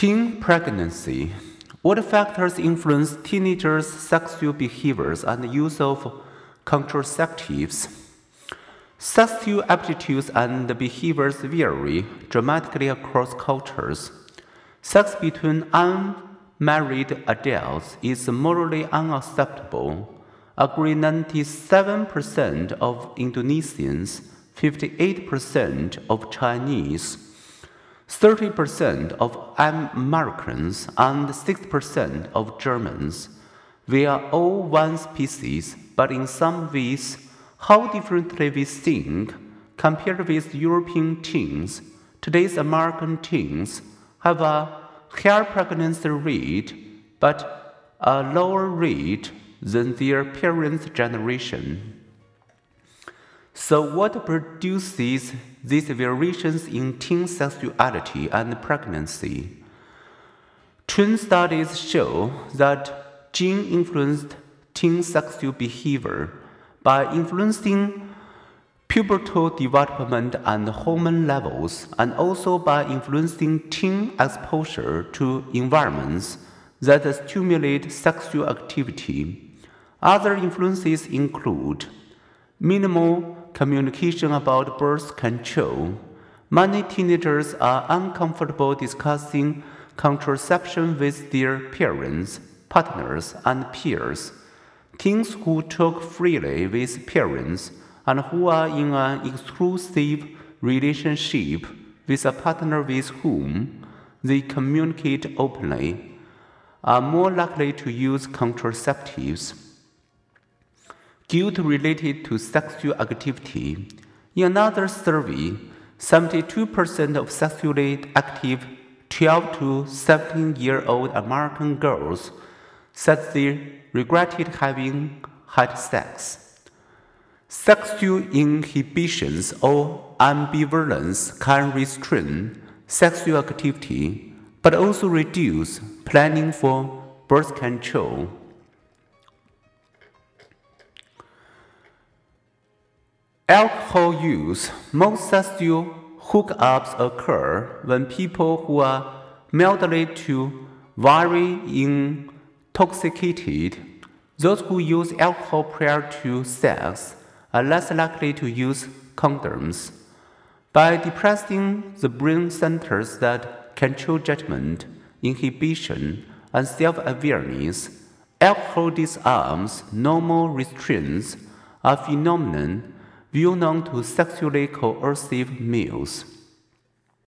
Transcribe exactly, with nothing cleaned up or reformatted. Teen pregnancy. What factors influence teenagers' sexual behaviors and the use of contraceptives? Sexual aptitudes and behaviors vary dramatically across cultures. Sex between unmarried adults is morally unacceptable. Agree ninety-seven percent of Indonesians, fifty-eight percent of Chinese, thirty percent of Americans, and six percent of Germans. We are all one species, but in some ways, how differently we think compared with European teens. Today's American teens have a higher pregnancy rate, but a lower rate than their parents' generation. So what produces these variations in teen sexuality and pregnancy? Twin studies show that gene influenced teen sexual behavior by influencing pubertal development and hormone levels, and also by influencing teen exposure to environments that stimulate sexual activity. Other influences include minimal communication about birth control. Many teenagers are uncomfortable discussing contraception with their parents, partners, and peers. Teens who talk freely with parents and who are in an exclusive relationship with a partner with whom they communicate openly are more likely to use contraceptives. Guilt related to sexual activity. In another survey, seventy-two percent of sexually active twelve to seventeen-year-old American girls said they regretted having had sex. Sexual inhibitions or ambivalence can restrain sexual activity, but also reduce planning for birth control. Alcohol use. Most sexual hookups occur when people who are mildly to very intoxicated. Those who use alcohol prior to sex are less likely to use condoms. By depressing the brain centers that control judgment, inhibition, and self-awareness, alcohol disarms normal restraints, a phenomenon well known to sexually coercive males.